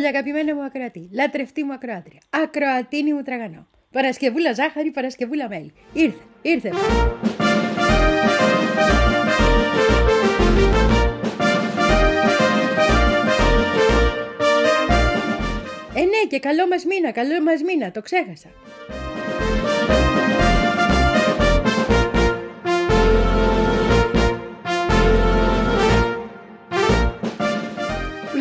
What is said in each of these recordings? Χρόνια αγαπημένα μου ακροατή, λατρευτή μου ακροάτρια, ακροατίνη μου τραγανό. Παρασκευούλα ζάχαρη, Παρασκευούλα μέλι. Ήρθε. Ναι, και καλό μας μήνα, το ξέχασα.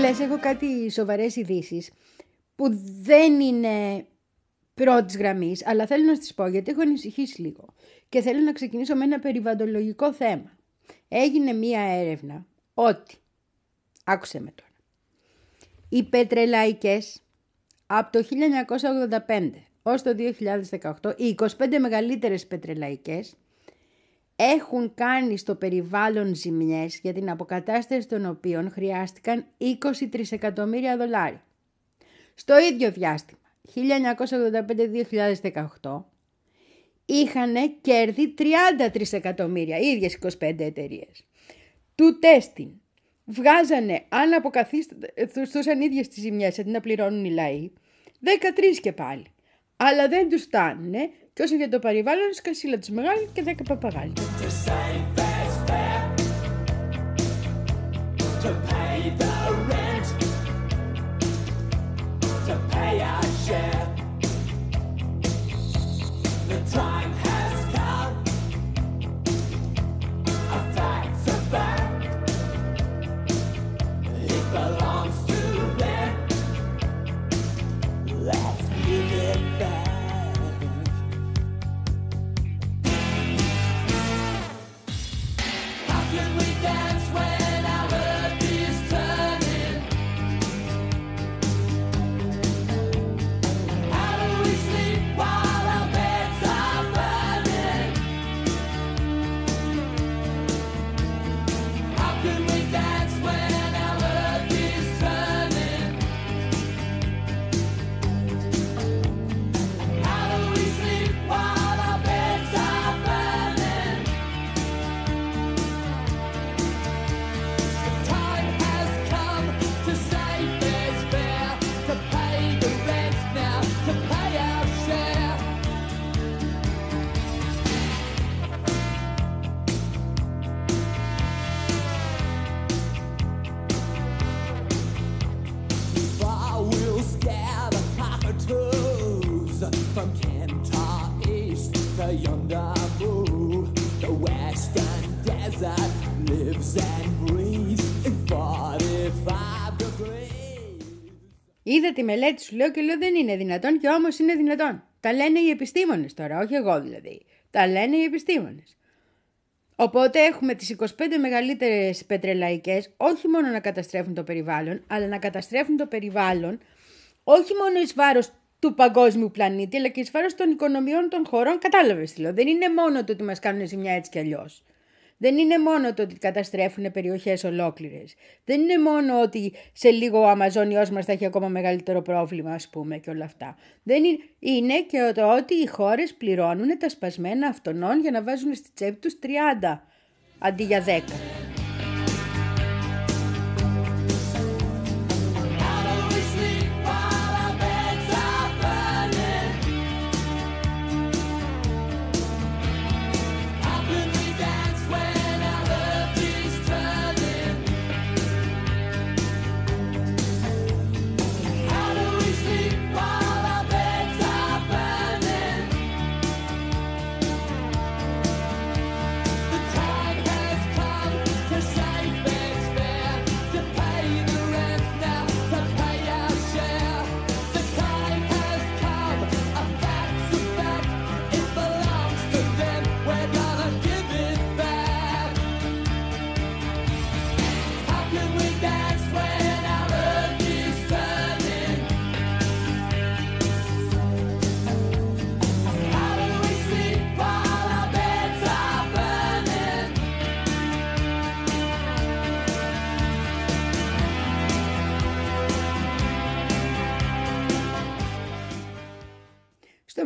Λες, έχω κάτι σοβαρές ειδήσεις που δεν είναι πρώτης γραμμής, αλλά θέλω να σας πω γιατί έχω ανησυχήσει λίγο και θέλω να ξεκινήσω με ένα περιβαλλοντολογικό θέμα. Έγινε μία έρευνα ότι, άκουσε με τώρα, οι πετρελαϊκές από το 1985 ως το 2018, οι 25 μεγαλύτερες πετρελαϊκές έχουν κάνει στο περιβάλλον ζημιές για την αποκατάσταση των οποίων χρειάστηκαν $23 εκατομμύρια. Στο ίδιο διάστημα, 1985-2018, είχαν κέρδη $33 εκατομμύρια, οι ίδιες 25 εταιρείες. Του τέστην βγάζανε, αν αποκαθίστουσαν ίδιες τις ζημιές, γιατί να πληρώνουν οι λαοί, 13 και πάλι. Αλλά δεν τους φτάνουνε, και όσο για το περιβάλλον, σκασίλα τους μεγάλη και 10 παπαγάλια. Είδα τη μελέτη σου, λέω, και λέω δεν είναι δυνατόν, και όμως είναι δυνατόν. Τα λένε οι επιστήμονες τώρα, όχι εγώ δηλαδή. Τα λένε οι επιστήμονες. Οπότε έχουμε τις 25 μεγαλύτερες πετρελαϊκές, όχι μόνο να καταστρέφουν το περιβάλλον, αλλά να καταστρέφουν το περιβάλλον όχι μόνο εις βάρος του παγκόσμιου πλανήτη, αλλά και εις βάρος των οικονομιών των χωρών. Κατάλαβες τι λέω. Δεν είναι μόνο το ότι μας κάνουν ζημιά έτσι κι αλλιώς. Δεν είναι μόνο το ότι καταστρέφουν περιοχές ολόκληρες. Δεν είναι μόνο ότι σε λίγο ο Αμαζόνιος μας θα έχει ακόμα μεγαλύτερο πρόβλημα, ας πούμε, και όλα αυτά. Δεν είναι... είναι και το ότι οι χώρες πληρώνουν τα σπασμένα αυτονών για να βάζουν στη τσέπη τους 30 αντί για 10.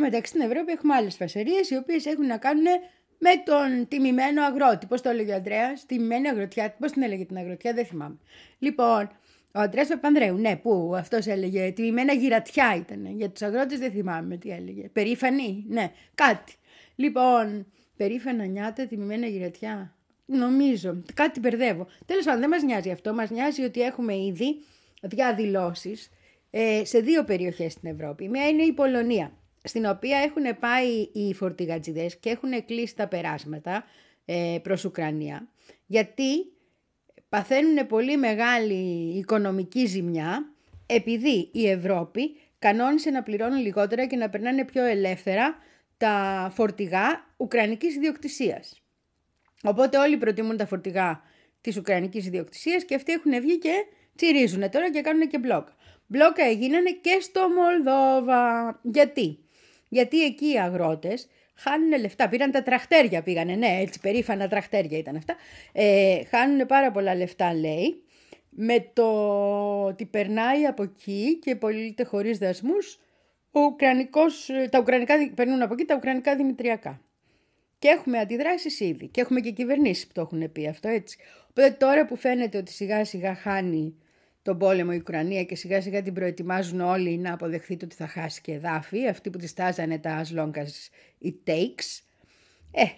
Εντάξει, στην Ευρώπη έχουμε άλλες φασαρίες οι οποίες έχουν να κάνουν με τον τιμημένο αγρότη. Πώς το έλεγε ο Ανδρέας, τιμημένη αγροτιά, πώς την έλεγε την αγροτιά, δεν θυμάμαι. Λοιπόν, Ο Ανδρέας Παπανδρέου, ναι, που αυτός έλεγε. Τιμημένα γυρατιά ήταν. Για τους αγρότες δεν θυμάμαι τι έλεγε. Περήφανοι, ναι, κάτι. Λοιπόν, περήφανα νιάτα, τιμημένα γυρατιά. Νομίζω, κάτι μπερδεύω. Τέλος πάντων, δεν μας νοιάζει αυτό. Μας νοιάζει ότι έχουμε ήδη διαδηλώσεις σε δύο περιοχές στην Ευρώπη. Μία είναι η Πολωνία, στην οποία έχουν πάει οι φορτηγατζιδές και έχουν κλείσει τα περάσματα προς Ουκρανία, γιατί παθαίνουν πολύ μεγάλη οικονομική ζημιά, επειδή η Ευρώπη κανόνισε να πληρώνουν λιγότερα και να περνάνε πιο ελεύθερα τα φορτηγά ουκρανικής ιδιοκτησίας. Οπότε όλοι προτιμούν τα φορτηγά της ουκρανικής ιδιοκτησίας και αυτοί έχουν βγει και τσιρίζουν τώρα και κάνουν και μπλόκα. Μπλόκα έγινανε και στο Μολδόβα. Γιατί? Γιατί εκεί οι αγρότες χάνουν λεφτά. Πήραν τα τραχτέρια, πήγανε, ναι, έτσι περήφανα τραχτέρια ήταν αυτά. Χάνουν πάρα πολλά λεφτά, λέει, με το ότι περνάει από εκεί και πωλείται χωρίς δασμούς. Τα ουκρανικά περνούν από εκεί, τα ουκρανικά δημητριακά. Και έχουμε αντιδράσεις ήδη. Και έχουμε και κυβερνήσεις που το έχουν πει αυτό, έτσι. Οπότε τώρα που φαίνεται ότι σιγά σιγά χάνει τον πόλεμο η Ουκρανία και σιγά σιγά την προετοιμάζουν όλοι να αποδεχθείτε ότι θα χάσει και εδάφη, αυτοί που τη στάζανε τα as long as it takes,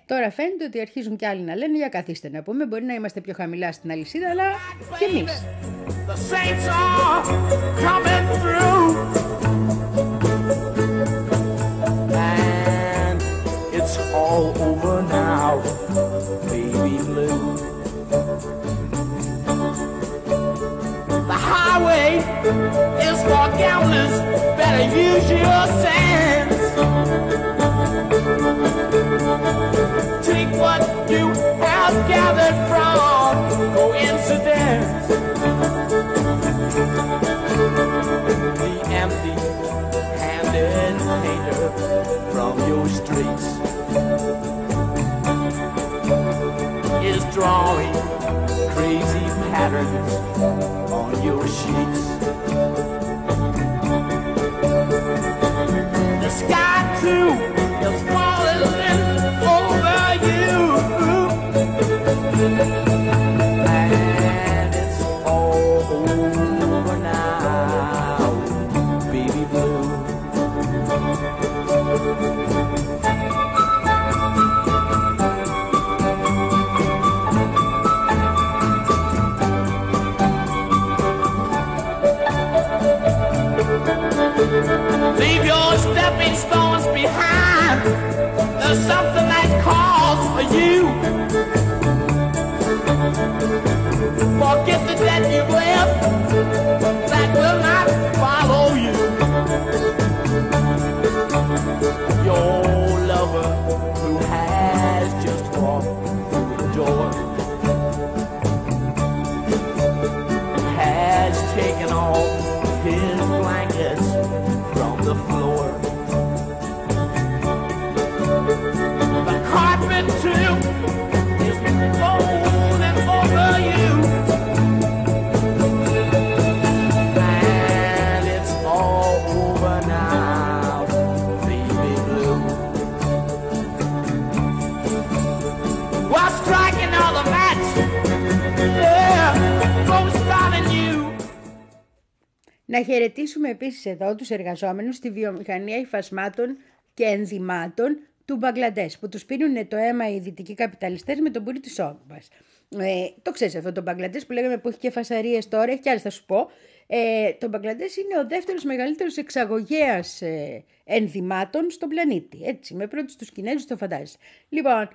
τώρα φαίνεται ότι αρχίζουν κι άλλοι να λένε, για καθίστε να πούμε, μπορεί να είμαστε πιο χαμηλά στην αλυσίδα, αλλά κι εμείς. It's for gamblers, better use your sense. Take what you have gathered from coincidence. The empty-handed hater from your streets is drawing crazy patterns on your sheets. Sky too is falling over you, and it's all over now, baby blue. Leave your stepping stones behind. There's something that calls for you. Forget the debt you've left. That will not follow you. Your lover who has just walked through the door has taken off his blankets from the floor. The carpet too is rolling over you, and it's all over now, baby blue. While striking all the match, from starting you. Να χαιρετήσουμε επίσης εδώ τους εργαζόμενους στη βιομηχανία υφασμάτων και ενζυμάτων του Μπαγκλαντές, που τους πίνουν το αίμα οι δυτικοί καπιταλιστές με τον πουρί της όμπας. Το ξέρεις αυτό το Μπαγκλαντές που λέγαμε που έχει και φασαρίες τώρα, έχει κι άλλες θα σου πω. Το Μπαγκλαντές είναι ο δεύτερος μεγαλύτερος εξαγωγέας ενζυμάτων στον πλανήτη. Έτσι, με πρώτους τους Κινέζους, το φαντάζεσαι. Λοιπόν,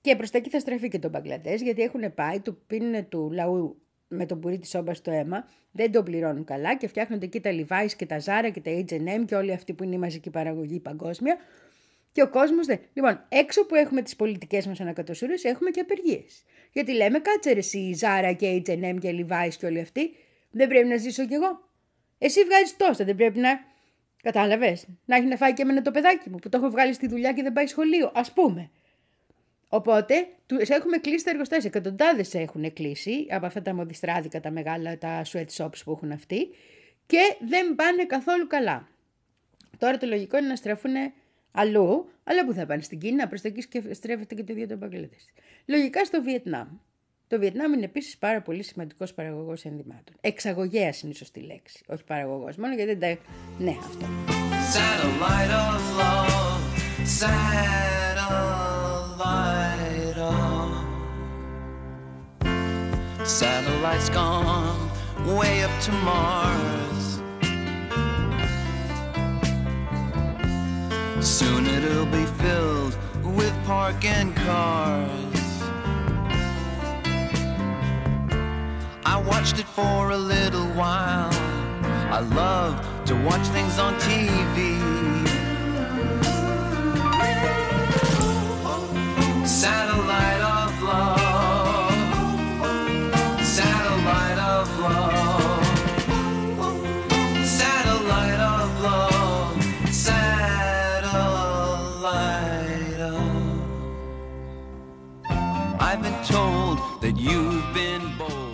και προς τα εκεί θα στραφεί και το Μπαγκλαντές, γιατί έχουν πάει, του πίνουν του λαού με τον πουρί της όμπας το αίμα, δεν το πληρώνουν καλά και φτιάχνονται εκεί τα Λιβάη και τα Ζάρα και τα H&M και όλοι αυτοί που είναι η μαζική παραγωγή παγκόσμια και ο κόσμος δεν. Λοιπόν, έξω που έχουμε τις πολιτικές μας ανακατοσούρες έχουμε και απεργίες. Γιατί λέμε κάτσε ρε εσύ Ζάρα και H&M και Λιβάη και όλοι αυτοί, δεν πρέπει να ζήσω κι εγώ. Εσύ βγάζεις τόσα, δεν πρέπει να. Κατάλαβες, να έχει να φάει και εμένα το παιδάκι μου που το έχω βγάλει στη δουλειά και δεν πάει σχολείο, ας πούμε. Οπότε, έχουμε κλείσει τα εργοστάσια. Εκατοντάδες έχουν κλείσει από αυτά τα μοδιστράδικα, τα μεγάλα, τα sweatshops που έχουν αυτοί και δεν πάνε καθόλου καλά. Τώρα το λογικό είναι να στραφούν αλλού, αλλά πού θα πάνε? Στην Κίνα, προς τα εκεί στρέφεται και το ίδιο το Μπαγκλαντές. Λογικά στο Βιετνάμ. Το Βιετνάμ είναι επίσης πάρα πολύ σημαντικός παραγωγός ενδυμάτων. Εξαγωγέας είναι η σωστή λέξη, όχι παραγωγός. Μόνο γιατί δεν τα... Ναι, αυτό. Satellites gone way up to Mars. Soon it'll be filled with parking cars. I watched it for a little while. I love to watch things on TV. Satellite of love. Satellite of love. Satellite of love. Satellite of. I've been told that you've been bold.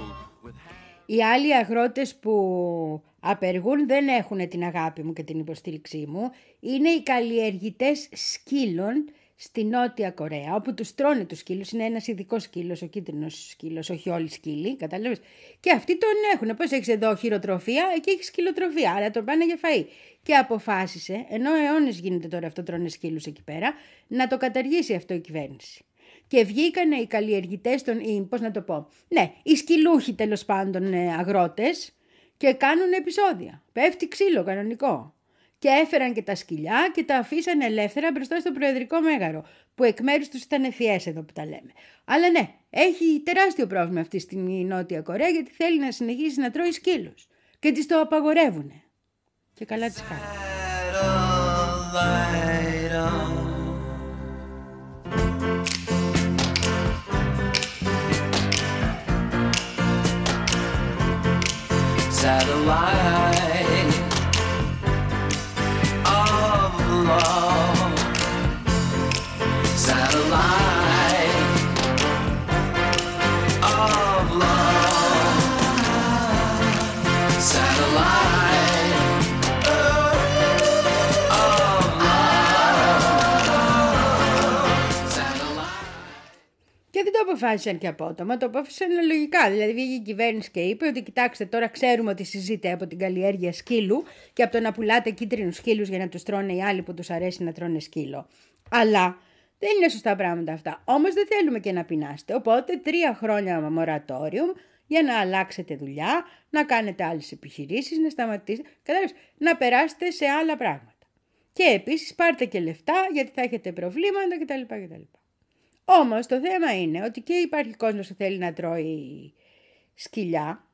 Οι άλλοι αγρότες που απεργούν δεν έχουν την αγάπη μου και την υποστήριξή μου. Είναι οι καλλιεργητές σκύλων στη Νότια Κορέα, όπου τους τρώνε τους σκύλους. Είναι ένας ειδικός σκύλος, ο κίτρινος σκύλος, όχι όλοι οι σκύλοι, κατάλαβες. Και αυτοί τον έχουν. Πώς έχεις εδώ χειροτροφία, εκεί έχεις σκυλοτροφία, άρα τον πάνε για φαΐ. Και αποφάσισε, ενώ αιώνες γίνεται τώρα αυτό, τρώνε σκύλους εκεί πέρα, να το καταργήσει αυτό η κυβέρνηση. Και βγήκανε οι καλλιεργητές των, πώς να το πω, ναι, οι σκυλούχοι τέλος πάντων αγρότες και κάνουν επεισόδια. Πέφτει ξύλο κανονικό. Και έφεραν και τα σκυλιά και τα αφήσανε ελεύθερα μπροστά στο Προεδρικό Μέγαρο, που εκ μέρους τους ήταν ευφυές εδώ που τα λέμε. Αλλά ναι, έχει τεράστιο πρόβλημα αυτή στη Νότια Κορέα, γιατί θέλει να συνεχίσει να τρώει σκύλους. Και τις το απαγορεύουνε. Και καλά τις κάνουν. Satellite of love, satellite of love, satellite of love. Και δεν το αποφάσισαν και απότομα, το αποφάσισαν λογικά. Δηλαδή βγήκε η κυβέρνηση και είπε ότι κοιτάξτε, τώρα ξέρουμε ότι συζείτε από την καλλιέργεια σκύλου και από το να πουλάτε κίτρινους σκύλους για να τους τρώνε οι άλλοι που τους αρέσει να τρώνε σκύλο. Αλλά δεν είναι σωστά πράγματα αυτά. Όμως δεν θέλουμε και να πεινάστε. Οπότε 3 χρόνια μορατόριουμ για να αλλάξετε δουλειά, να κάνετε άλλες επιχειρήσεις, να σταματήσετε, να περάσετε σε άλλα πράγματα. Και επίσης πάρτε και λεφτά γιατί θα έχετε προβλήματα κτλ. Όμως το θέμα είναι ότι και υπάρχει κόσμος που θέλει να τρώει σκυλιά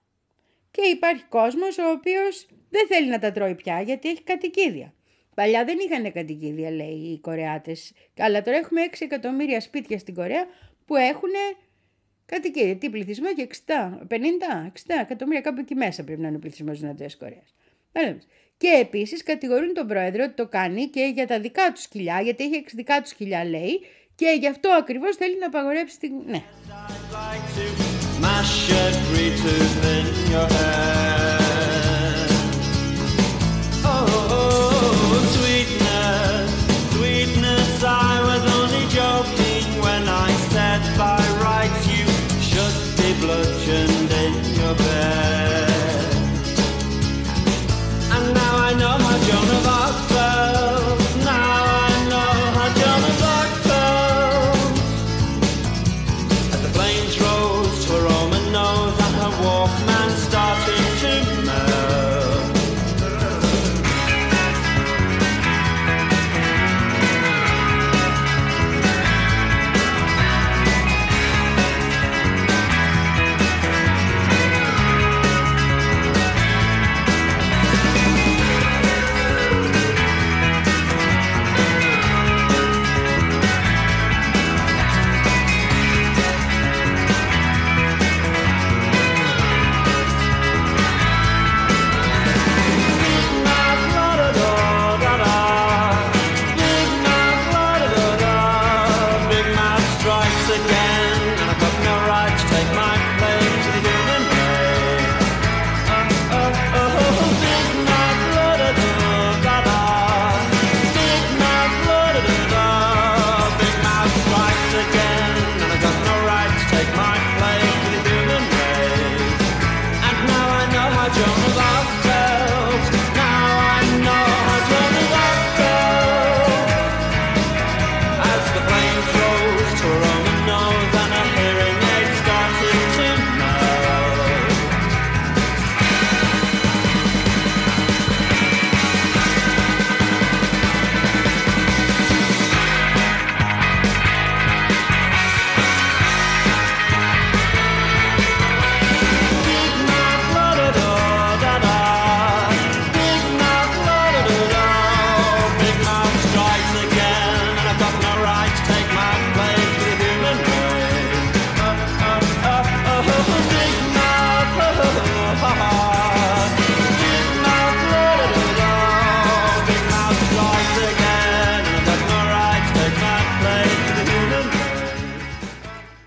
και υπάρχει κόσμος ο οποίος δεν θέλει να τα τρώει πια γιατί έχει κατοικίδια. Παλιά δεν είχαν κατοικίδια, λέει, οι Κορεάτες, αλλά τώρα έχουμε 6 εκατομμύρια σπίτια στην Κορέα που έχουν κατοικίδια. Τι πληθυσμό, και 60 εκατομμύρια, κάπου εκεί μέσα πρέπει να είναι ο πληθυσμός της Νότιας Κορέας. Και επίσης κατηγορούν τον πρόεδρο ότι το κάνει και για τα δικά του σκυλιά, γιατί έχει 6 δικά του σκυλιά, λέει. Και γι' αυτό ακριβώς θέλει να απαγορέψει την... Ναι.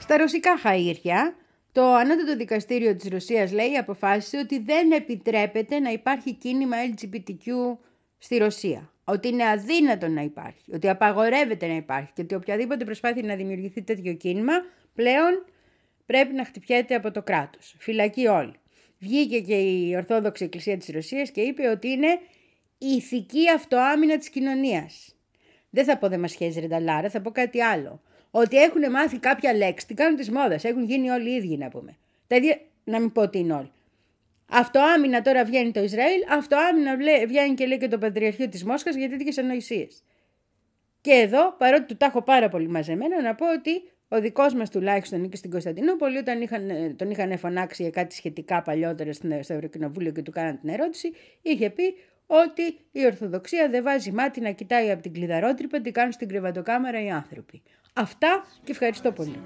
Στα ρωσικά χαΐρια, το Ανώτατο Δικαστήριο της Ρωσίας, λέει, αποφάσισε ότι δεν επιτρέπεται να υπάρχει κίνημα LGBTQ στη Ρωσία. Ότι είναι αδύνατο να υπάρχει, ότι απαγορεύεται να υπάρχει και ότι οποιαδήποτε προσπάθεια να δημιουργηθεί τέτοιο κίνημα πλέον πρέπει να χτυπιέται από το κράτος. Φυλακή όλοι. Βγήκε και η Ορθόδοξη Εκκλησία της Ρωσίας και είπε ότι είναι η ηθική αυτοάμυνα της κοινωνίας. Δεν θα πω δεν μας σχέζει ρε νταλάρα, θα πω κάτι άλλο. Ότι έχουν μάθει κάποια λέξη, τι κάνουν τις μόδες, έχουν γίνει όλοι οι ίδιοι να πούμε. Τα ίδια, να μην πω ότι είναι όλοι. Αυτοάμυνα τώρα βγαίνει το Ισραήλ, αυτοάμυνα βγαίνει και λέει και το Πατριαρχείο της Μόσχας για τέτοιες ανοησίες. Και εδώ, παρότι του τα έχω πάρα πολύ μαζεμένα, να πω ότι ο δικός μας τουλάχιστον εκεί στην Κωνσταντινούπολη, όταν τον είχαν φωνάξει για κάτι σχετικά παλιότερα στο Ευρωκοινοβούλιο και του κάναν την ερώτηση, είχε πει ότι η Ορθοδοξία δεν βάζει μάτι να κοιτάει από την κλειδαρότρυπα τι κάνουν στην κρεβατοκάμαρα οι άνθρωποι. Αυτά και ευχαριστώ πολύ.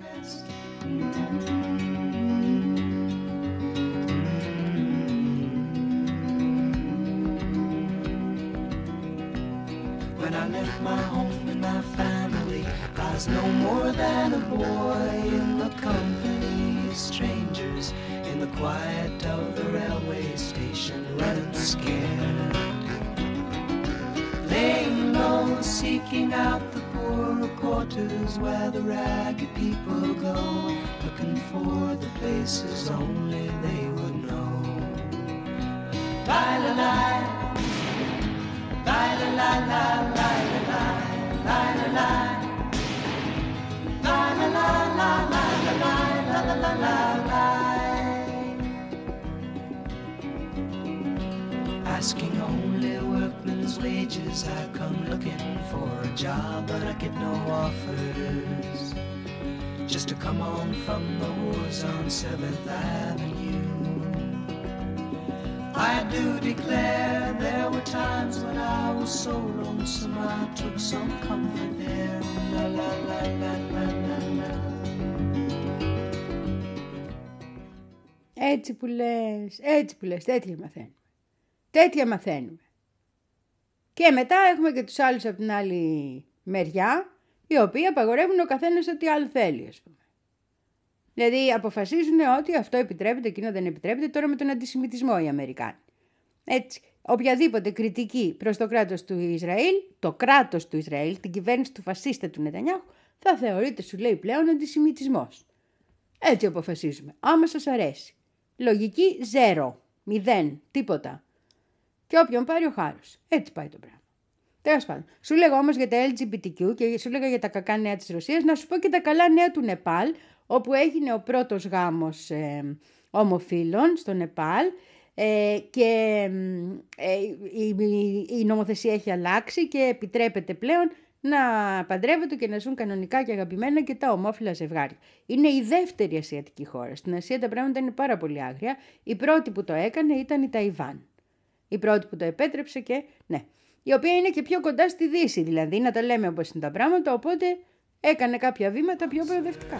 When I left my home and my family, I was no more than a boy in the company of strangers, in the quiet of the railway station, running scared. Laying low, seeking out the poorer quarters where the ragged people go, looking for the places only they would know. Bye-la-la. La la la la la la la la la la la la la la la la la la. Asking only workmen's wages, I come looking for a job, but I get no offers. Just to come home from the wars on 7th Avenue. I do declare there were times when I was so lonesome I took some comfort there. La la la la la la. Έτσι που λες, τέτοια μαθαίνουμε. Και μετά έχουμε και τους άλλους από την άλλη μεριά, οι οποίοι απαγορεύουν ο καθένας ό,τι άλλο θέλει, ας πούμε. Δηλαδή αποφασίζουν ότι αυτό επιτρέπεται, εκείνο δεν επιτρέπεται, τώρα με τον αντισημιτισμό οι Αμερικάνοι. Έτσι, οποιαδήποτε κριτική προς το κράτος του Ισραήλ, την κυβέρνηση του φασίστα του Νετανιάχου, θα θεωρείται, σου λέει πλέον, αντισημιτισμός. Έτσι αποφασίζουμε, άμα σας αρέσει. Λογική ζέρο, 0, τίποτα. Και όποιον πάρει ο χάρος. Έτσι πάει το πράγμα. Τέλος πάντων, σου λέγω όμως για τα LGBTQ και σου λέγα για τα κακά νέα της Ρωσίας, να σου πω και τα καλά νέα του Νεπάλ, όπου έγινε ο πρώτος γάμος ομοφύλων στο Νεπάλ και η νομοθεσία έχει αλλάξει και επιτρέπεται πλέον να παντρεύονται και να ζουν κανονικά και αγαπημένα και τα ομόφυλα ζευγάρια. Είναι η δεύτερη ασιατική χώρα. Στην Ασία τα πράγματα είναι πάρα πολύ άγρια. Η πρώτη που το έκανε ήταν η Ταϊβάν. Η πρώτη που το επέτρεψε και ναι. Η οποία είναι και πιο κοντά στη Δύση, δηλαδή να τα λέμε όπως είναι τα πράγματα, οπότε έκανε κάποια βήματα πιο προοδευτικά.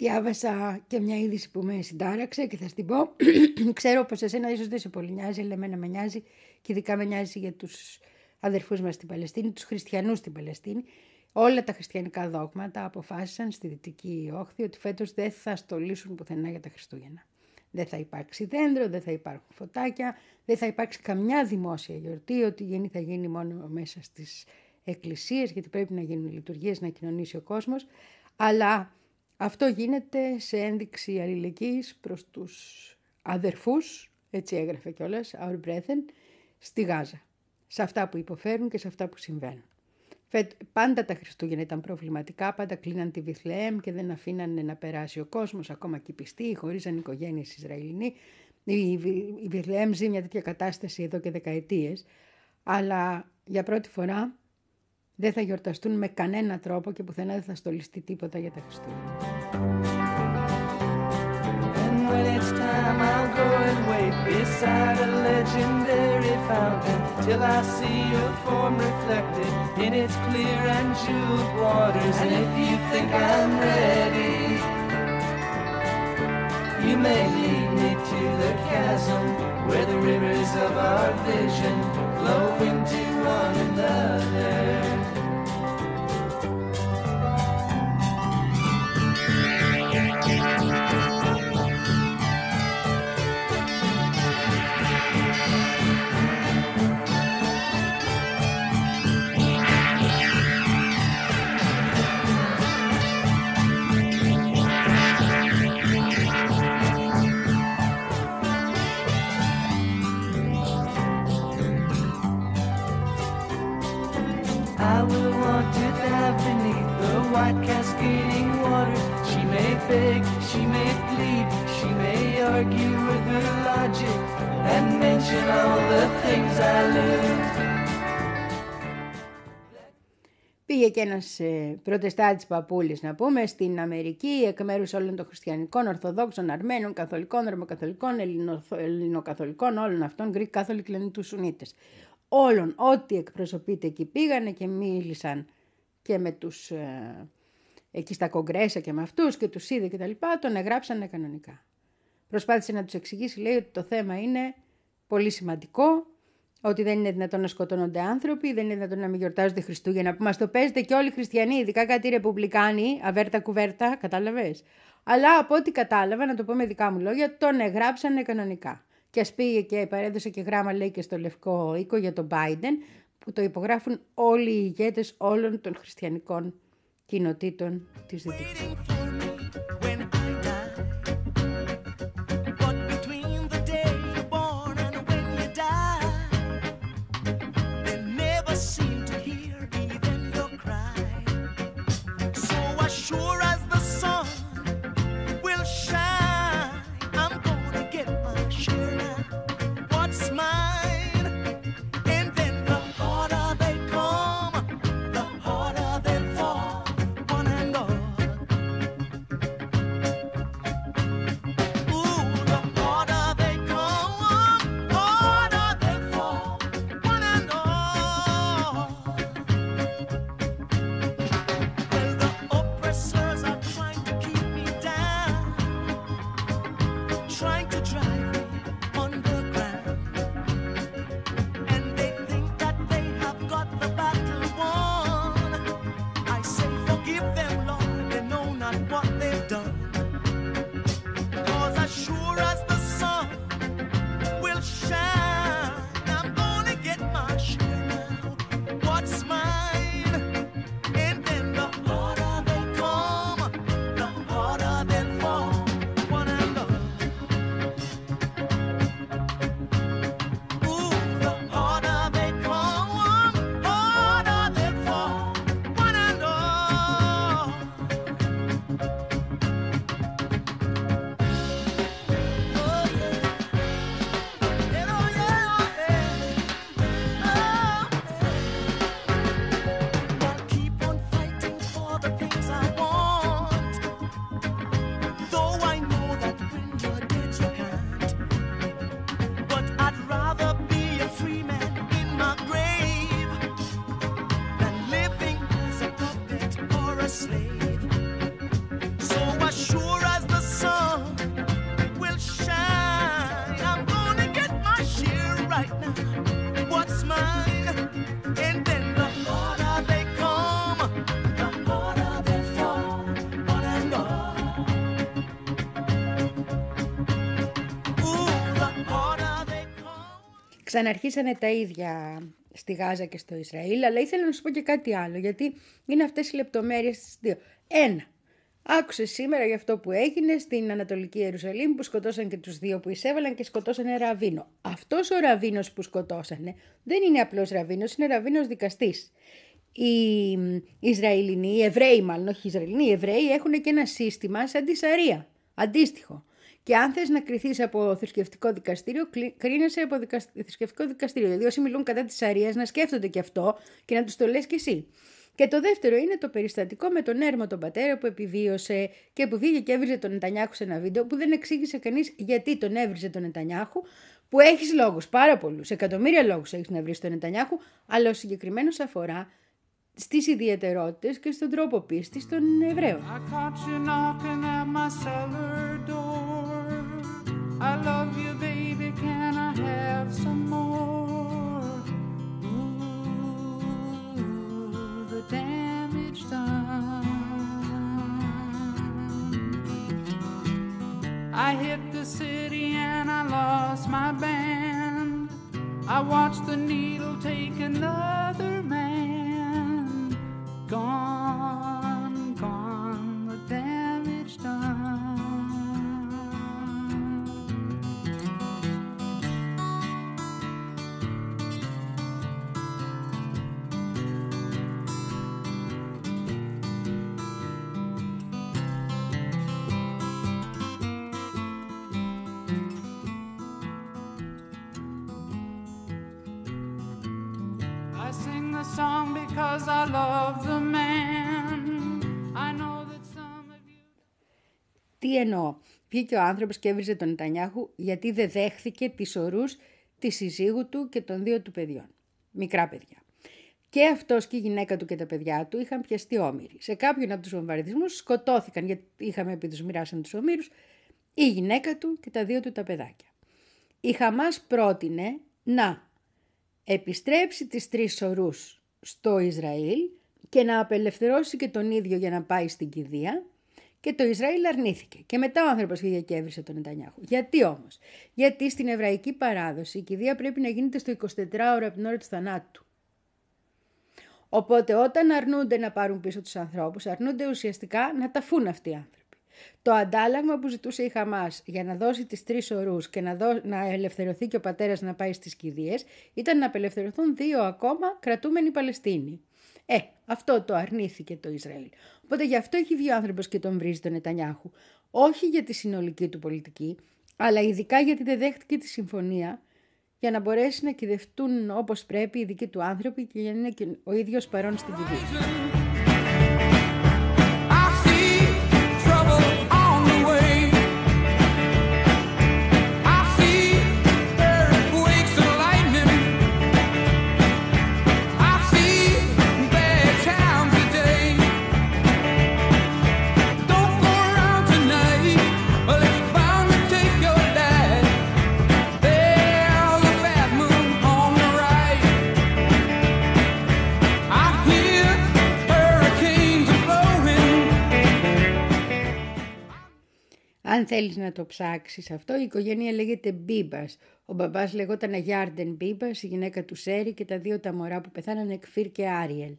Διάβασα και μια είδηση που με συντάραξε και θα στην πω. Ξέρω πως εσένα ίσως δεν σε πολύ νοιάζει, αλλά εμένα με νοιάζει και ειδικά με νοιάζει για τους αδερφούς μας στην Παλαιστίνη, τους χριστιανούς στην Παλαιστίνη. Όλα τα χριστιανικά δόγματα αποφάσισαν στη Δυτική Όχθη ότι φέτος δεν θα στολίσουν πουθενά για τα Χριστούγεννα. Δεν θα υπάρξει δέντρο, δεν θα υπάρχουν φωτάκια, δεν θα υπάρξει καμιά δημόσια γιορτή, ότι θα γίνει μόνο μέσα στις εκκλησίες, γιατί πρέπει να γίνουν λειτουργίες, να κοινωνήσει ο κόσμος. Αλλά αυτό γίνεται σε ένδειξη αλληλεγγύης προς τους αδερφούς, έτσι έγραφε κιόλας, our brethren, στη Γάζα, σε αυτά που υποφέρουν και σε αυτά που συμβαίνουν. Πάντα τα Χριστούγεννα ήταν προβληματικά, πάντα κλείναν τη Βιθλεέμ και δεν αφήνανε να περάσει ο κόσμος, ακόμα και οι πιστοί, χωρίζαν οικογένειες Ισραηλινοί. Η Βιθλεέμ ζει μια τέτοια κατάσταση εδώ και δεκαετίες, αλλά για πρώτη φορά δεν θα γιορταστούν με κανένα τρόπο και πουθενά δεν θα στολιστεί τίποτα για τα Χριστούγεννα. White cascading waters, she may beg, she may plead, she may argue with her logic and mention all the things I learned. Πήγε και ένας προτεστάτης παππούλης, να πούμε, στην Αμερική, εκ μέρους όλων των χριστιανικών, Ορθοδόξων, Αρμένων, Καθολικών, Ρωμακαθολικών, Ελληνοκαθολικών, όλων αυτών, Greek Catholic λένε τους Σουνίτες. Όλων, ό,τι εκπροσωπείται εκεί πήγανε και μίλησαν και με τους εκεί στα κογκρέσα και με αυτούς και τους είδε και τα λοιπά, τον εγγράψανε κανονικά. Προσπάθησε να τους εξηγήσει, λέει ότι το θέμα είναι πολύ σημαντικό, ότι δεν είναι δυνατόν να σκοτώνονται άνθρωποι, δεν είναι δυνατόν να μην γιορτάζονται Χριστούγεννα, που μας το παίζετε και όλοι οι χριστιανοί, ειδικά κάτι ρεπουμπλικάνοι, αβέρτα κουβέρτα, κατάλαβες. Αλλά από ό,τι κατάλαβα, να το πω με δικά μου λόγια, τον εγγράψανε κανονικά. Και ας πήγε και παρέδωσε και γράμμα, λέει, και στο Λευκό Οίκο για τον Biden, που το υπογράφουν όλοι οι ηγέτες όλων των χριστιανικών κοινοτήτων της Δυτικής. Ξαναρχίσανε τα ίδια στη Γάζα και στο Ισραήλ, αλλά ήθελα να σου πω και κάτι άλλο, γιατί είναι αυτές οι λεπτομέρειες στις δύο. Ένα, άκουσε σήμερα για αυτό που έγινε στην Ανατολική Ιερουσαλήμ, που σκοτώσαν και τους δύο που εισέβαλαν και σκοτώσανε ραβίνο. Αυτός ο ραβίνος που σκοτώσανε δεν είναι απλός ραβίνος, είναι ραβίνος δικαστής. Οι Ισραηλινοί, οι Εβραίοι μάλλον, όχι οι Ισραηλινοί, οι Εβραίοι έχουν και ένα σύστημα σαν τη Σαρία, αντίστοιχο. Και αν θες να κριθείς από θρησκευτικό δικαστήριο, κρίνεσαι από θρησκευτικό δικαστήριο. Δηλαδή όσοι μιλούν κατά της Σαρίας να σκέφτονται και αυτό και να τους το λες κι εσύ. Και το δεύτερο είναι το περιστατικό με τον έρμο τον πατέρα που επιβίωσε και που βγήκε και έβριζε τον Νετανιάχου σε ένα βίντεο που δεν εξήγησε κανείς γιατί τον έβριζε τον Νετανιάχου, που έχεις λόγους, πάρα πολλούς, εκατομμύρια λόγους έχεις να βρεις τον Νετανιάχου, αλλά ο συγκεκριμένος αφορά στις ιδιαιτερότητες και στον τρόπο πίστης των Εβραίων. I love you, baby, can I have some more? Ooh, the damage done. I hit the city and I lost my band. I watched the needle take another man. Gone, gone, the damage done. Τι εννοώ, βγήκε ο άνθρωπος και έβριζε τον Νετανιάχου γιατί δεν δέχθηκε τις ορούς της συζύγου του και των δύο του παιδιών, μικρά παιδιά. Και αυτός και η γυναίκα του και τα παιδιά του είχαν πιαστεί όμηροι. Σε κάποιον από τους βομβαρδισμούς σκοτώθηκαν, γιατί είχαμε πει τους μοιράσαν τους ομήρους, η γυναίκα του και τα δύο του τα παιδάκια. Η Χαμάς πρότεινε να επιστρέψει τις τρεις ορούς στο Ισραήλ και να απελευθερώσει και τον ίδιο για να πάει στην κηδεία, και το Ισραήλ αρνήθηκε. Και μετά ο άνθρωπος βγήκε και έβρισε τον Νετανιάχου. Γιατί όμως? Γιατί στην εβραϊκή παράδοση η κηδεία πρέπει να γίνεται στο 24ωρο από την ώρα του θανάτου. Οπότε όταν αρνούνται να πάρουν πίσω τους ανθρώπους, αρνούνται ουσιαστικά να ταφούν αυτοί οι άνθρωποι. Το αντάλλαγμα που ζητούσε η Χαμάς για να δώσει τις τρεις ορούς και να ελευθερωθεί και ο πατέρας να πάει στις κηδείες ήταν να απελευθερωθούν δύο ακόμα κρατούμενοι Παλαιστίνοι. Αυτό το αρνήθηκε το Ισραήλ. Οπότε γι' αυτό έχει βγει ο άνθρωπος και τον βρίζει τον Νετανιάχου. Όχι για τη συνολική του πολιτική, αλλά ειδικά γιατί δεν δέχτηκε τη συμφωνία για να μπορέσει να κυδευτούν όπως πρέπει οι δικοί του άνθρωποι και για να είναι και ο ίδιος παρόν στην κηδεία. Αν θέλεις να το ψάξεις αυτό, η οικογένεια λέγεται Μπίμπας. Ο μπαμπάς λεγόταν Αγιάρντεν Μπίμπας, η γυναίκα του Σέρι και τα δύο τα μωρά που πεθάνανε, Εκφύρ και Άριελ.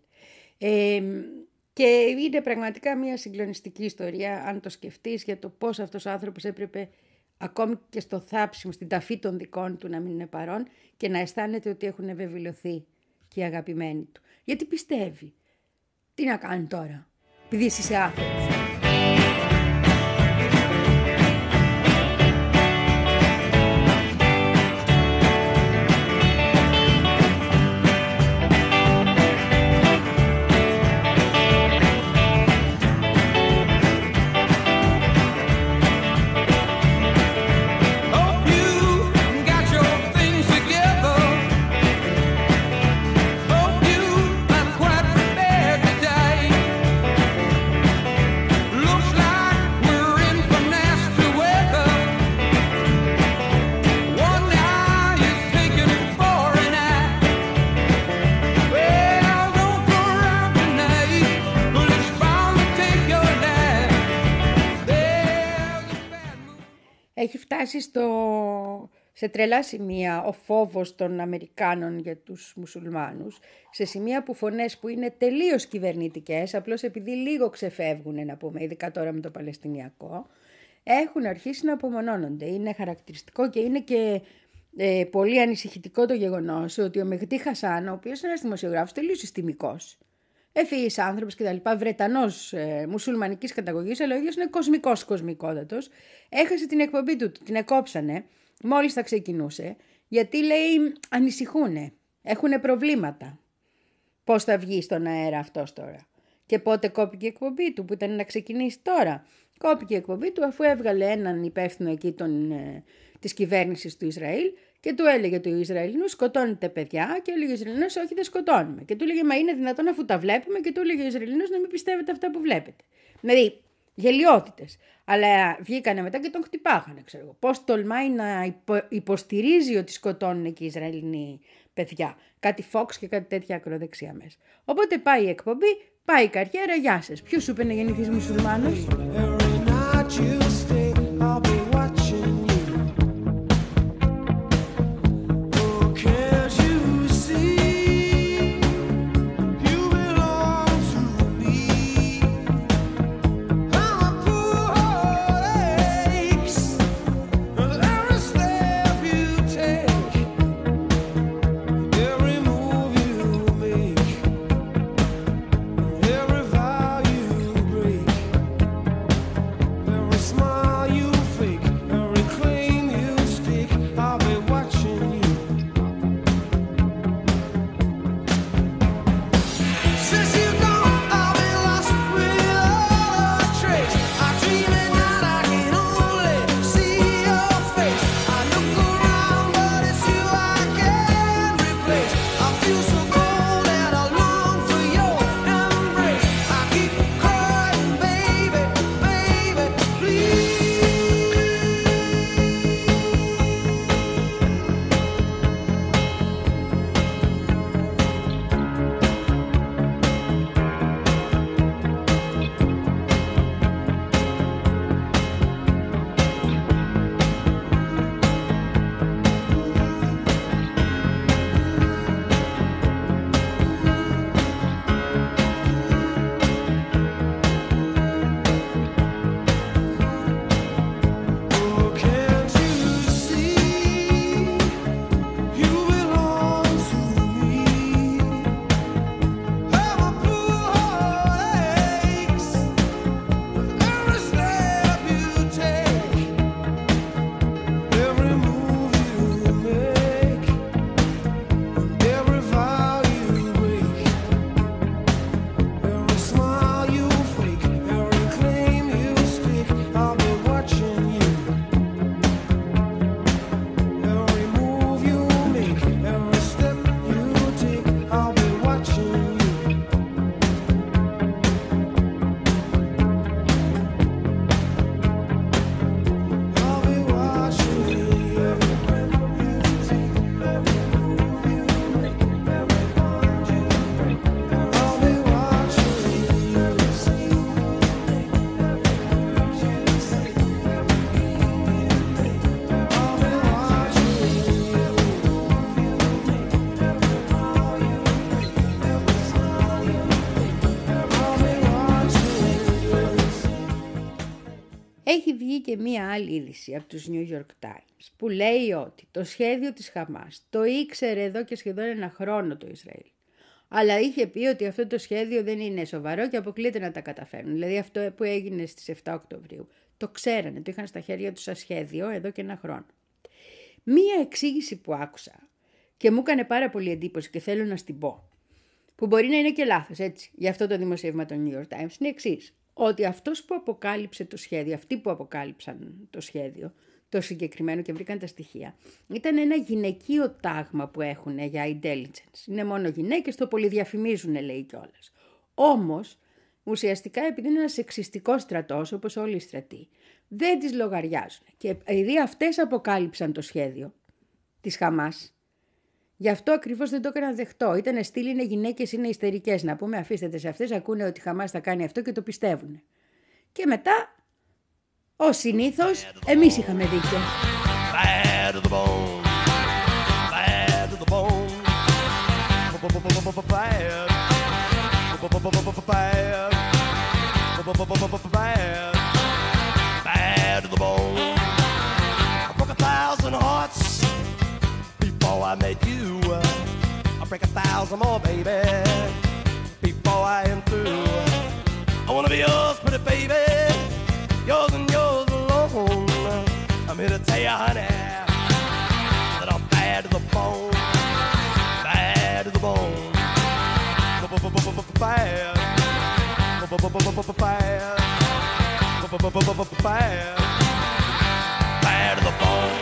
Και είναι πραγματικά μια συγκλονιστική ιστορία, αν το σκεφτείς, για το πώς αυτός ο άνθρωπος έπρεπε ακόμη και στο θάψιμο, στην ταφή των δικών του να μην είναι παρόν και να αισθάνεται ότι έχουν ευεβηλωθεί και οι αγαπημένοι του. Γιατί πιστεύει. Τι να κάνει τώρα, επειδή εσύ είσαι άνθρωπος. σε τρελά σημεία ο φόβος των Αμερικάνων για τους μουσουλμάνους, σε σημεία που φωνές που είναι τελείως κυβερνητικές, απλώς επειδή λίγο ξεφεύγουν, να πούμε, ειδικά τώρα με το Παλαιστινιακό, έχουν αρχίσει να απομονώνονται. Είναι χαρακτηριστικό και είναι και πολύ ανησυχητικό το γεγονός ότι ο Μεχτή Χασάν, ο οποίος είναι ένας δημοσιογράφος τελείως συστημικός, ευφυής άνθρωπος κτλ., Βρετανός, μουσουλμανικής καταγωγής, αλλά ο ίδιος είναι κοσμικότατος, έχασε την εκπομπή του, την εκόψανε μόλις θα ξεκινούσε, γιατί λέει ανησυχούνε, έχουνε προβλήματα. Πώς θα βγει στον αέρα αυτός τώρα? Και πότε κόπηκε η εκπομπή του που ήταν να ξεκινήσει τώρα? Κόπηκε η εκπομπή του αφού έβγαλε έναν υπεύθυνο εκεί της κυβέρνησης του Ισραήλ και του έλεγε του Ισραηλινού σκοτώνετε παιδιά, και έλεγε ο Ισραηλινός όχι δεν σκοτώνουμε. Και του έλεγε μα είναι δυνατόν αφού τα βλέπουμε, και του έλεγε ο Ισραηλινός να μην πιστεύετε αυτά που βλέπετε. Δηλαδή γελιότητες. Αλλά βγήκανε μετά και τον χτυπάγανε, ξέρω εγώ. Πώς τολμάει να υποστηρίζει ότι σκοτώνουν και οι Ισραηλινοί παιδιά? Κάτι Fox και κάτι τέτοια ακροδεξιά μέσα. Οπότε πάει η εκπομπή, πάει η καριέρα, γεια σας. Ποιος σου είπε να γεννηθείς μουσουλμάνος? Έχει βγει και μία άλλη είδηση από τους New York Times που λέει ότι το σχέδιο της Χαμάς το ήξερε εδώ και σχεδόν ένα χρόνο το Ισραήλ. Αλλά είχε πει ότι αυτό το σχέδιο δεν είναι σοβαρό και αποκλείται να τα καταφέρουν. Δηλαδή αυτό που έγινε στις 7 Οκτωβρίου το ξέρανε, το είχαν στα χέρια τους σαν σχέδιο εδώ και ένα χρόνο. Μία εξήγηση που άκουσα και μου έκανε πάρα πολύ εντύπωση και θέλω να στην πω, που μπορεί να είναι και λάθος έτσι, για αυτό το δημοσίευμα των New York Times, είναι εξής. Ότι αυτός που αποκάλυψε το σχέδιο, αυτοί που αποκάλυψαν το σχέδιο, το συγκεκριμένο και βρήκαν τα στοιχεία, ήταν ένα γυναικείο τάγμα που έχουν για intelligence. Είναι μόνο γυναίκες, το πολυδιαφημίζουν λέει κιόλας. Όμως, ουσιαστικά επειδή είναι ένας σεξιστικός στρατός, όπως όλοι οι στρατοί, δεν τις λογαριάζουν. Και επειδή αυτές αποκάλυψαν το σχέδιο της Χαμάς, γι' αυτό ακριβώς δεν το έκανα δεχτό. Ήτανε στυλ, είναι γυναίκες, είναι ιστερικές. Να πούμε, αφήστε σε αυτές, ακούνε ότι η Χαμάς θα κάνει αυτό και το πιστεύουν. Και μετά, ως συνήθως, εμείς είχαμε δίκιο. bad to the bone. Bad to the bone. Bad. Bad. Bad to the bone. I broke 1,000 hearts before I met you. I break 1,000 more, baby, before I am through. I wanna be yours, pretty baby, yours and yours alone. I'm here to tell you, honey, that I'm bad to the bone. Bad to the bone. Bad. Bad. Bad to the bone.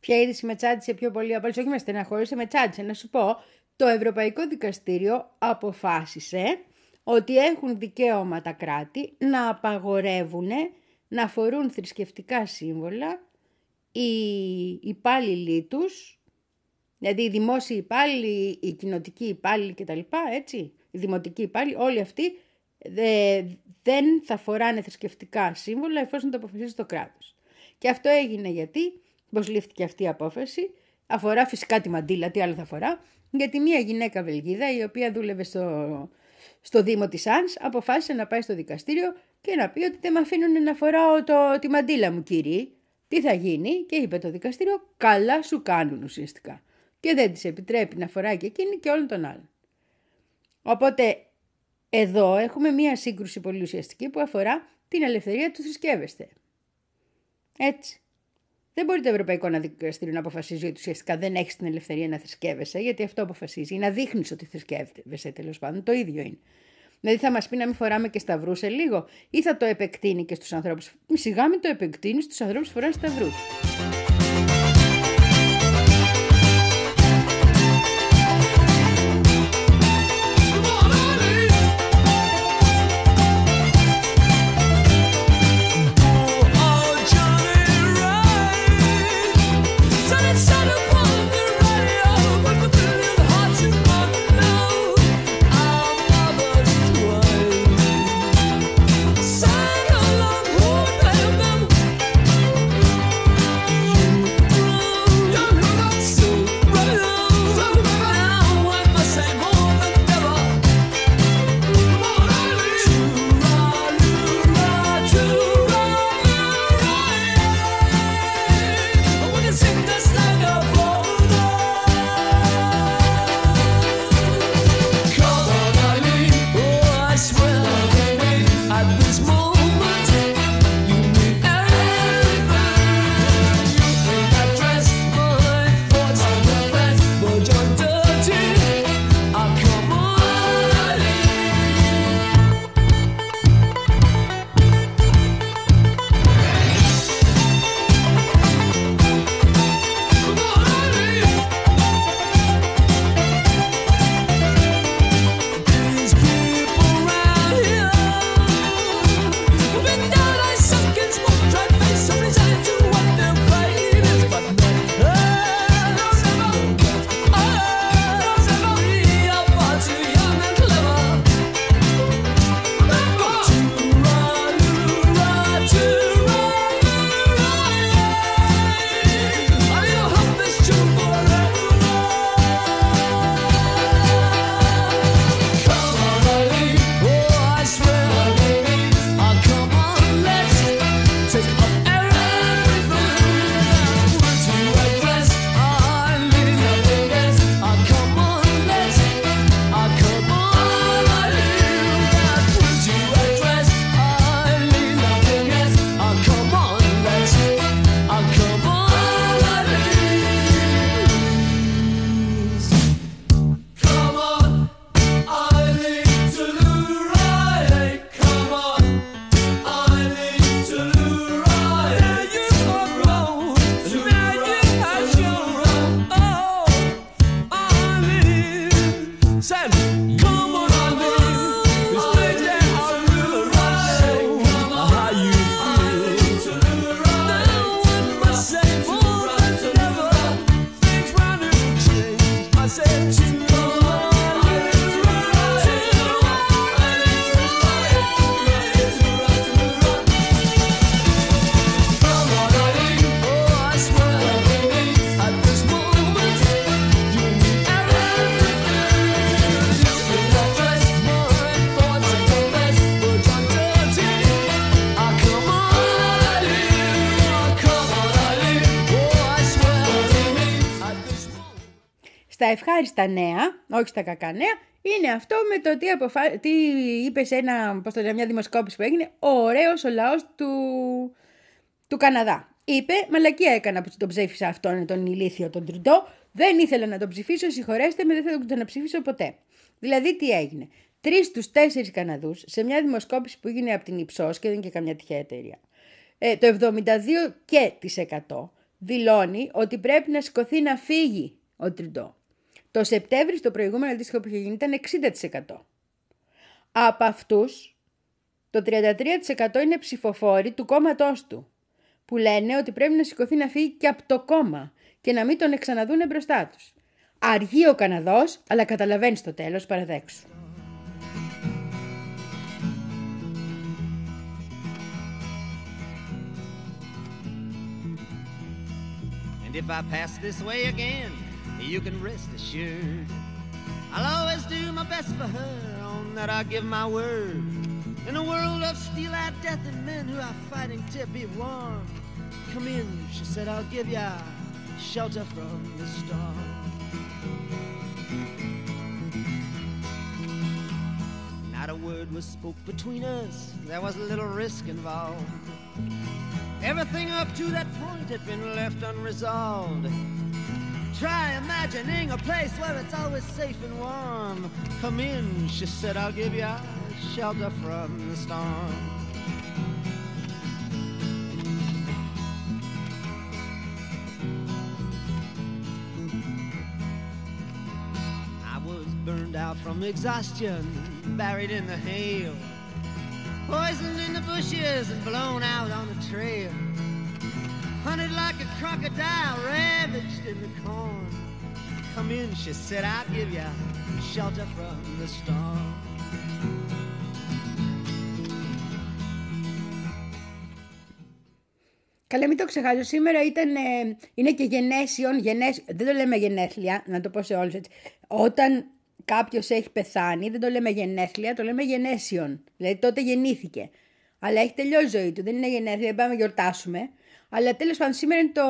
Ποια είδηση με τσάντισε πιο πολύ από όλες? Όχι με στεναχώρησε, με τσάντισε. Να σου πω, το Ευρωπαϊκό Δικαστήριο αποφάσισε ότι έχουν δικαίωμα τα κράτη να απαγορεύουν να φορούν θρησκευτικά σύμβολα οι υπάλληλοι τους, δηλαδή οι δημόσιοι υπάλληλοι, οι κοινοτικοί υπάλληλοι κτλ. Έτσι, οι δημοτικοί υπάλληλοι, όλοι αυτοί δεν θα φοράνε θρησκευτικά σύμβολα εφόσον το αποφασίζει το κράτος. Και αυτό έγινε γιατί, πώς λήφθηκε αυτή η απόφαση, αφορά φυσικά τη μαντήλα, τι άλλο θα αφορά, γιατί μια γυναίκα Βελγίδα η οποία δούλευε στο Δήμο της Άνς αποφάσισε να πάει στο δικαστήριο και να πει ότι δεν με αφήνουν να φοράω τη μαντήλα μου, κύριοι. Τι θα γίνει? Και είπε το δικαστήριο, καλά σου κάνουν ουσιαστικά. Και δεν της επιτρέπει να φοράει και εκείνη και όλων των άλλων. Οπότε εδώ έχουμε μία σύγκρουση πολύ ουσιαστική που αφορά την ελευθερία του θρησκεύεστε. Έτσι. Δεν μπορεί το Ευρωπαϊκό Δικαστήριο να αποφασίζει ότι ουσιαστικά δεν έχεις την ελευθερία να θρησκεύεσαι, γιατί αυτό αποφασίζει, να δείχνεις ότι θρησκεύεσαι τέλος πάντων. Το ίδιο είναι. Δηλαδή θα μας πει να μην φοράμε και σταυρούς σε λίγο, ή θα το επεκτείνει και στους ανθρώπους? Σιγά μην το επεκτείνει στους ανθρώπους που φοράνε σταυρούς. Στα ευχάριστα νέα, όχι στα κακά νέα, είναι αυτό με το τι, τι είπε σε μια δημοσκόπηση που έγινε, ωραίος ο λαός του Καναδά. Είπε, μαλακία έκανα που τον ψήφισα αυτόν τον ηλίθιο τον Τρυντό, δεν ήθελα να τον ψηφίσω, συγχωρέστε με, δεν θα τον ξαναψηφίσω ποτέ. Δηλαδή τι έγινε. 3 στους 4 Καναδούς σε μια δημοσκόπηση που έγινε από την Ipsos και δεν είναι και καμιά τυχαία εταιρεία, το 72% δηλώνει ότι πρέπει να σηκωθεί να φύγει ο Τρυντό. Το Σεπτέμβρη, στο προηγούμενο αντίστοιχο που είχε γίνει, ήταν 60%. Από αυτούς, το 33% είναι ψηφοφόροι του κόμματός του, που λένε ότι πρέπει να σηκωθεί να φύγει και από το κόμμα και να μην τον εξαναδούνε μπροστά τους. Αργεί ο Καναδός, αλλά καταλαβαίνει στο τέλος, παραδέξου. And if I pass this way again, you can rest assured I'll always do my best for her. On that I give my word. In a world of steel-eyed death and men who are fighting to be warm. Come in, she said, I'll give ya shelter from the storm. Not a word was spoke between us. There was little risk involved. Everything up to that point had been left unresolved. Try imagining a place where it's always safe and warm. Come in, she said, I'll give you shelter from the storm. I was burned out from exhaustion, buried in the hail, poisoned in the bushes and blown out on the trail. Hunted like a crocodile, ravaged in the corn. Come in, she said, I'll give you shelter from the storm. Καλέ, μην το ξεχάσω, σήμερα είναι και γενέσιον, δεν το λέμε γενέθλια, να το πω σε όλους έτσι. Όταν κάποιος έχει πεθάνει, δεν το λέμε γενέθλια, το λέμε γενέσιον. Δηλαδή τότε γεννήθηκε. Αλλά έχει τελειώσει η ζωή του, δεν είναι γενέθλια, δεν πάμε να γιορτάσουμε. Αλλά τέλος πάντων σήμερα είναι το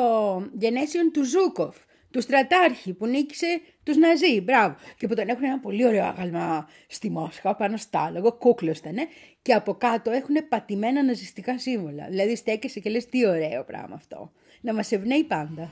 γενέσιον του Ζούκοφ, του στρατάρχη που νίκησε τους Ναζί, μπράβο. Και που τον έχουν ένα πολύ ωραίο άγαλμα στη Μόσχα, πάνω στάλογο, κούκλος ήταν, και από κάτω έχουν πατημένα ναζιστικά σύμβολα. Δηλαδή στέκεσαι και λες τι ωραίο πράγμα αυτό, να μας ευνέει πάντα.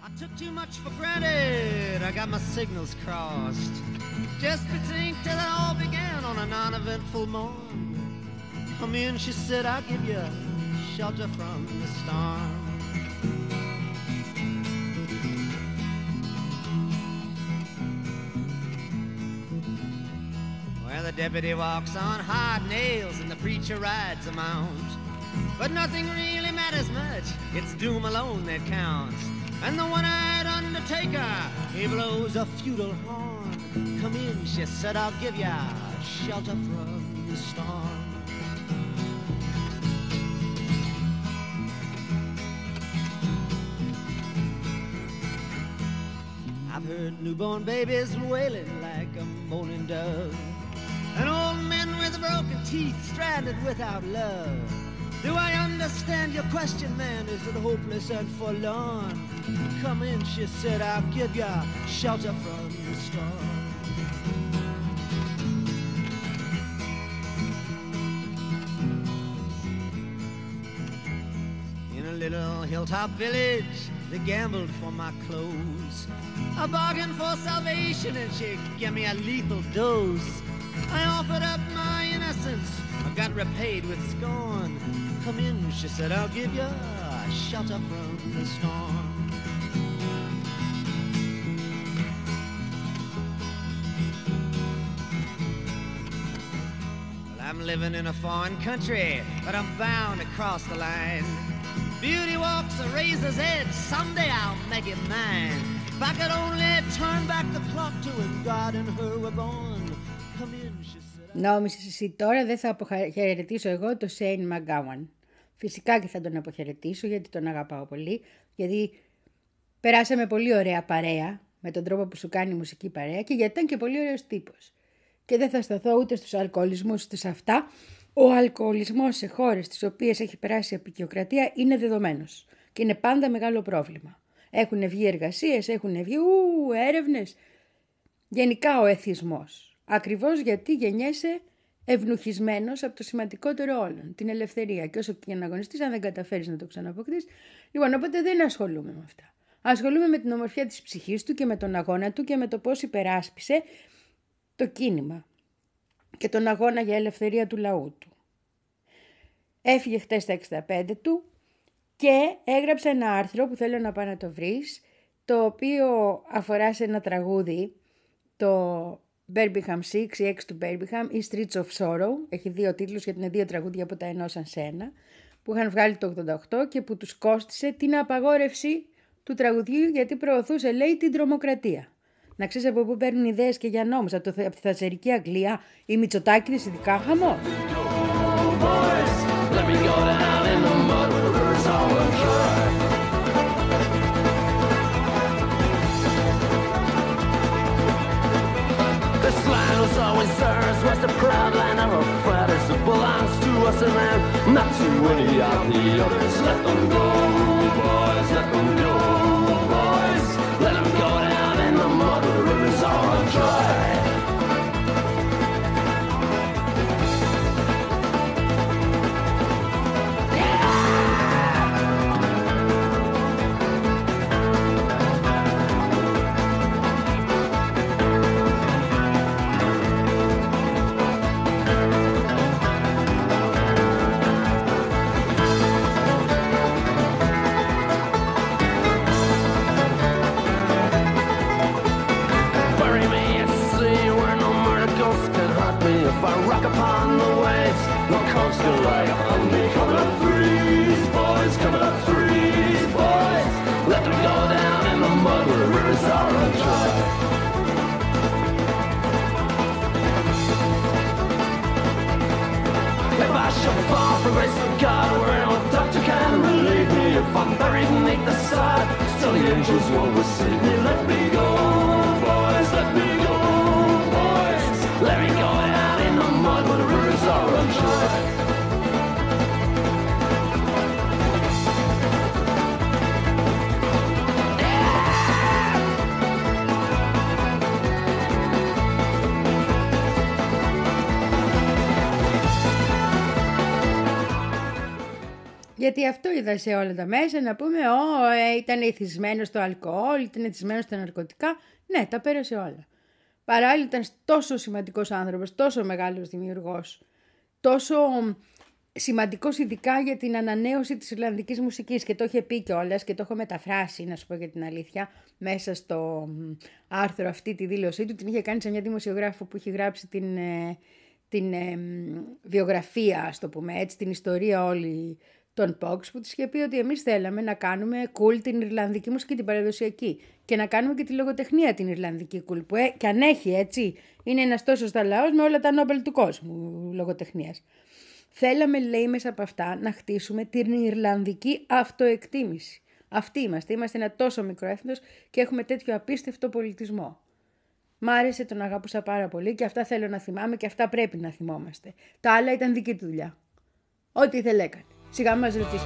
Well, the deputy walks on hard nails and the preacher rides a mount. But nothing really matters much, it's doom alone that counts. And the one-eyed undertaker, he blows a feudal horn. Come in, she said, I'll give ya shelter from the storm. I've heard newborn babies wailing like a moaning dove. And old men with broken teeth, stranded without love. Do I understand your question, man? Is it hopeless and forlorn? Come in, she said, I'll give you shelter from the storm. In a little hilltop village, they gambled for my clothes. I bargained for salvation and she gave me a lethal dose. I offered up my innocence, I got repaid with scorn. Come in, she said, I'll give you a shelter from the storm. I'm living in a foreign country, but I'm bound to cross the line. Beauty walks a razor's edge, someday I'll make it mine. If I could only turn back the clock to when God and her were born. Come in, she said. Νόμισες εσύ τώρα δεν θα αποχαιρετήσω εγώ το Σέιν Μαγκάουαν. Φυσικά και θα τον αποχαιρετήσω γιατί τον αγαπάω πολύ, γιατί περάσαμε πολύ ωραία παρέα με τον τρόπο που σου κάνει η μουσική παρέα και γιατί ήταν και πολύ ωραίος τύπος. Και δεν θα σταθώ ούτε στους αλκοολισμούς τους αυτά. Ο αλκοολισμός σε χώρες τις οποίες έχει περάσει η αποικιοκρατία είναι δεδομένος και είναι πάντα μεγάλο πρόβλημα. Έχουν βγει εργασίες, έχουν βγει έρευνες. Γενικά ο εθισμός. Ακριβώς γιατί γεννιέσαι ευνουχισμένος από το σημαντικότερο όλων, την ελευθερία. Και όσο και να αγωνιστείς, αν δεν καταφέρεις να το ξαναποκτήσεις. Λοιπόν, οπότε δεν ασχολούμαι με αυτά. Ασχολούμαι με την ομορφιά της ψυχής του και με τον αγώνα του και με το πώς υπεράσπισε το κίνημα και τον αγώνα για ελευθερία του λαού του. Έφυγε χτες στα 65 του και έγραψε ένα άρθρο που θέλω να πάω να το βρεις, το οποίο αφορά σε ένα τραγούδι, το Birmingham 6, η 6 του Birmingham, ή Streets of Sorrow, έχει δύο τίτλους γιατί είναι δύο τραγούδια που τα ενώσαν σε ένα, που είχαν βγάλει το 88 και που τους κόστισε την απαγόρευση του τραγουδιού γιατί προωθούσε, λέει, την τρομοκρατία. Να ξέρεις από πού παίρνουν ιδέες και για νόμους, από τη θατσερική Αγγλία, οι Μητσοτάκηδες ειδικά, χαμό. Γιατί αυτό είδα σε όλα τα μέσα, να πούμε, ήταν εθισμένο στο αλκοόλ, ήταν εθισμένο στα ναρκωτικά. Ναι, τα πέρασε όλα. Παράλληλα ήταν τόσο σημαντικός άνθρωπος, τόσο μεγάλος δημιουργός, τόσο σημαντικός ειδικά για την ανανέωση της Ιρλανδικής μουσικής. Και το είχε πει κιόλας και το έχω μεταφράσει, να σου πω για την αλήθεια, μέσα στο άρθρο αυτή τη δήλωσή του. Την είχε κάνει σε μια δημοσιογράφο που είχε γράψει την βιογραφία, ας το πούμε έτσι, την ιστορία όλη τον Πόξ, που της είχε πει ότι εμείς θέλαμε να κάνουμε cool την Ιρλανδική μουσική, την παραδοσιακή, και να κάνουμε και τη λογοτεχνία την Ιρλανδική cool, που και αν έχει, έτσι, είναι ένας τόσο λαός με όλα τα Νόμπελ του κόσμου λογοτεχνίας. Θέλαμε, λέει, μέσα από αυτά να χτίσουμε την Ιρλανδική αυτοεκτίμηση. Αυτοί είμαστε ένα τόσο μικρό έθνος και έχουμε τέτοιο απίστευτο πολιτισμό. Μ' άρεσε, τον αγάπησα πάρα πολύ και αυτά θέλω να θυμάμαι και αυτά πρέπει να θυμόμαστε. Τα άλλα ήταν δική του δουλειά. Ό,τι ήθελε έκανε. Σιγά μας ρωτήσει.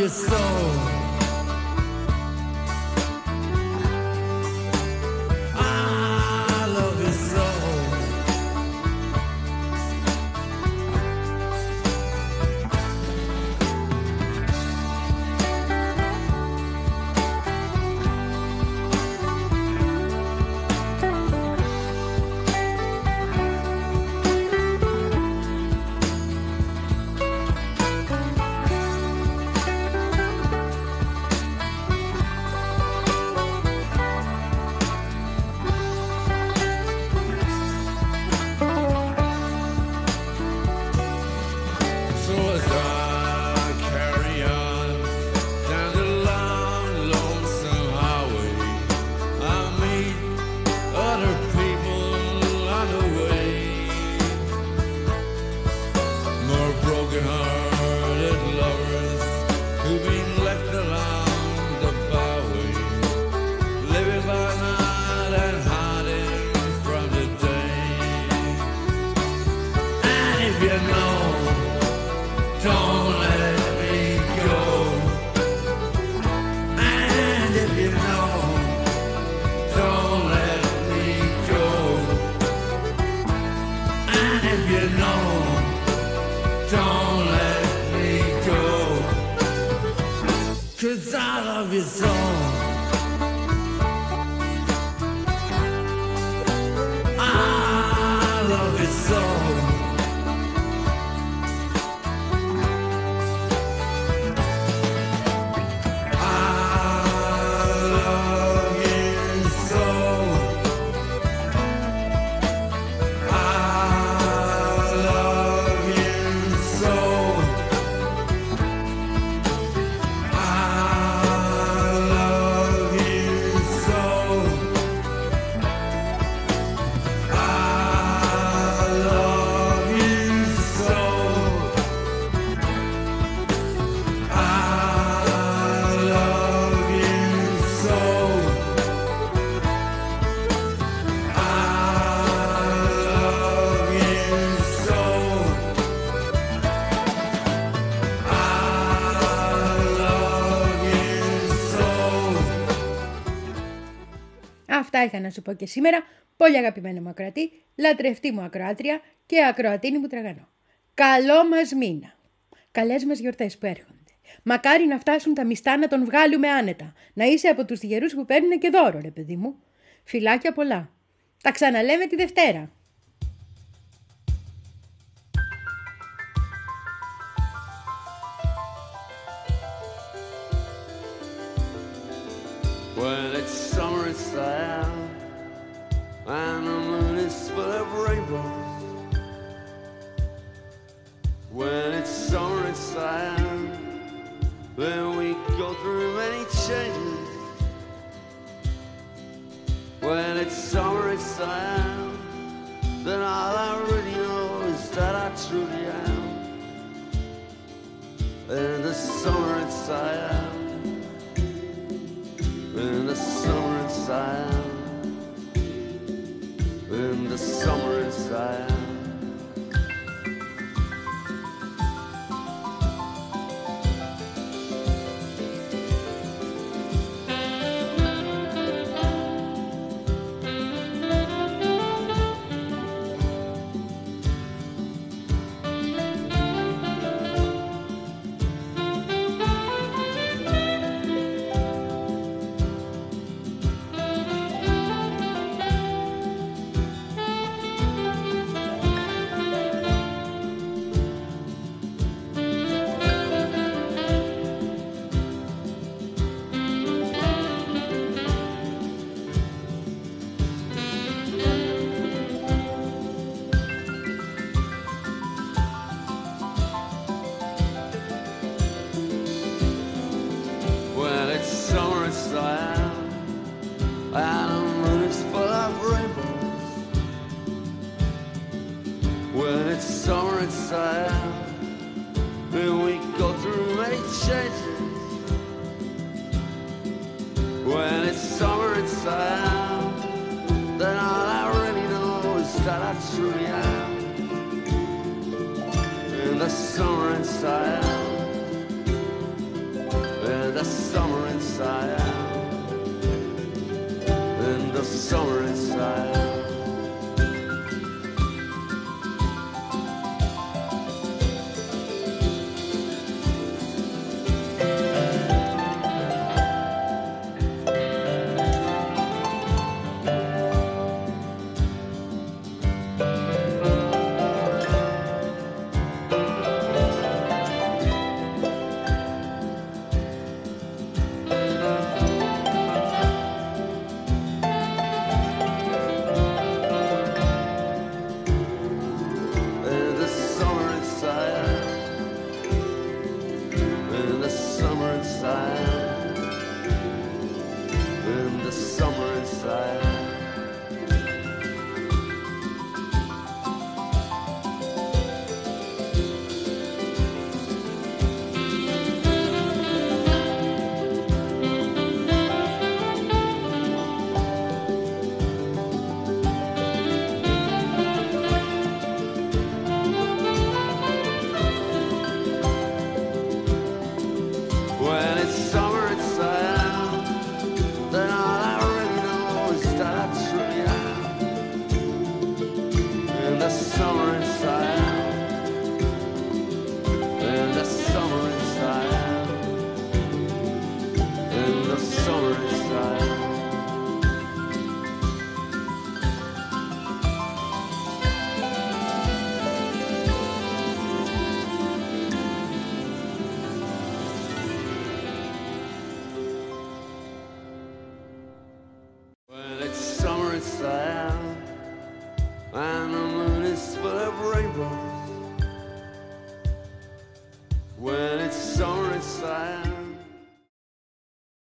your soul. I love your soul. Είχα να σου πω και σήμερα, πολύ αγαπημένο μου ακροατή, λατρευτή μου ακροάτρια και ακροατίνη μου τραγανό. Καλό μας μήνα. Καλές μας γιορτές που έρχονται. Μακάρι να φτάσουν τα μιστά να τον βγάλουμε άνετα. Να είσαι από τους τυχερούς που παίρνουν και δώρο, ρε παιδί μου. Φιλάκια πολλά. Τα ξαναλέμε τη Δευτέρα. Well, it's summer, it's the air, and the moon is full of rainbows. Well, it's summer, it's the air, then we go through many changes. Well, it's summer, it's the air, then all I really know is that I truly am. And the summer, it's the air. In the summer inside, in the summer inside. In the summer inside, the summer inside out, in the summer inside out. Summer inside out, and the moon is full of rainbows.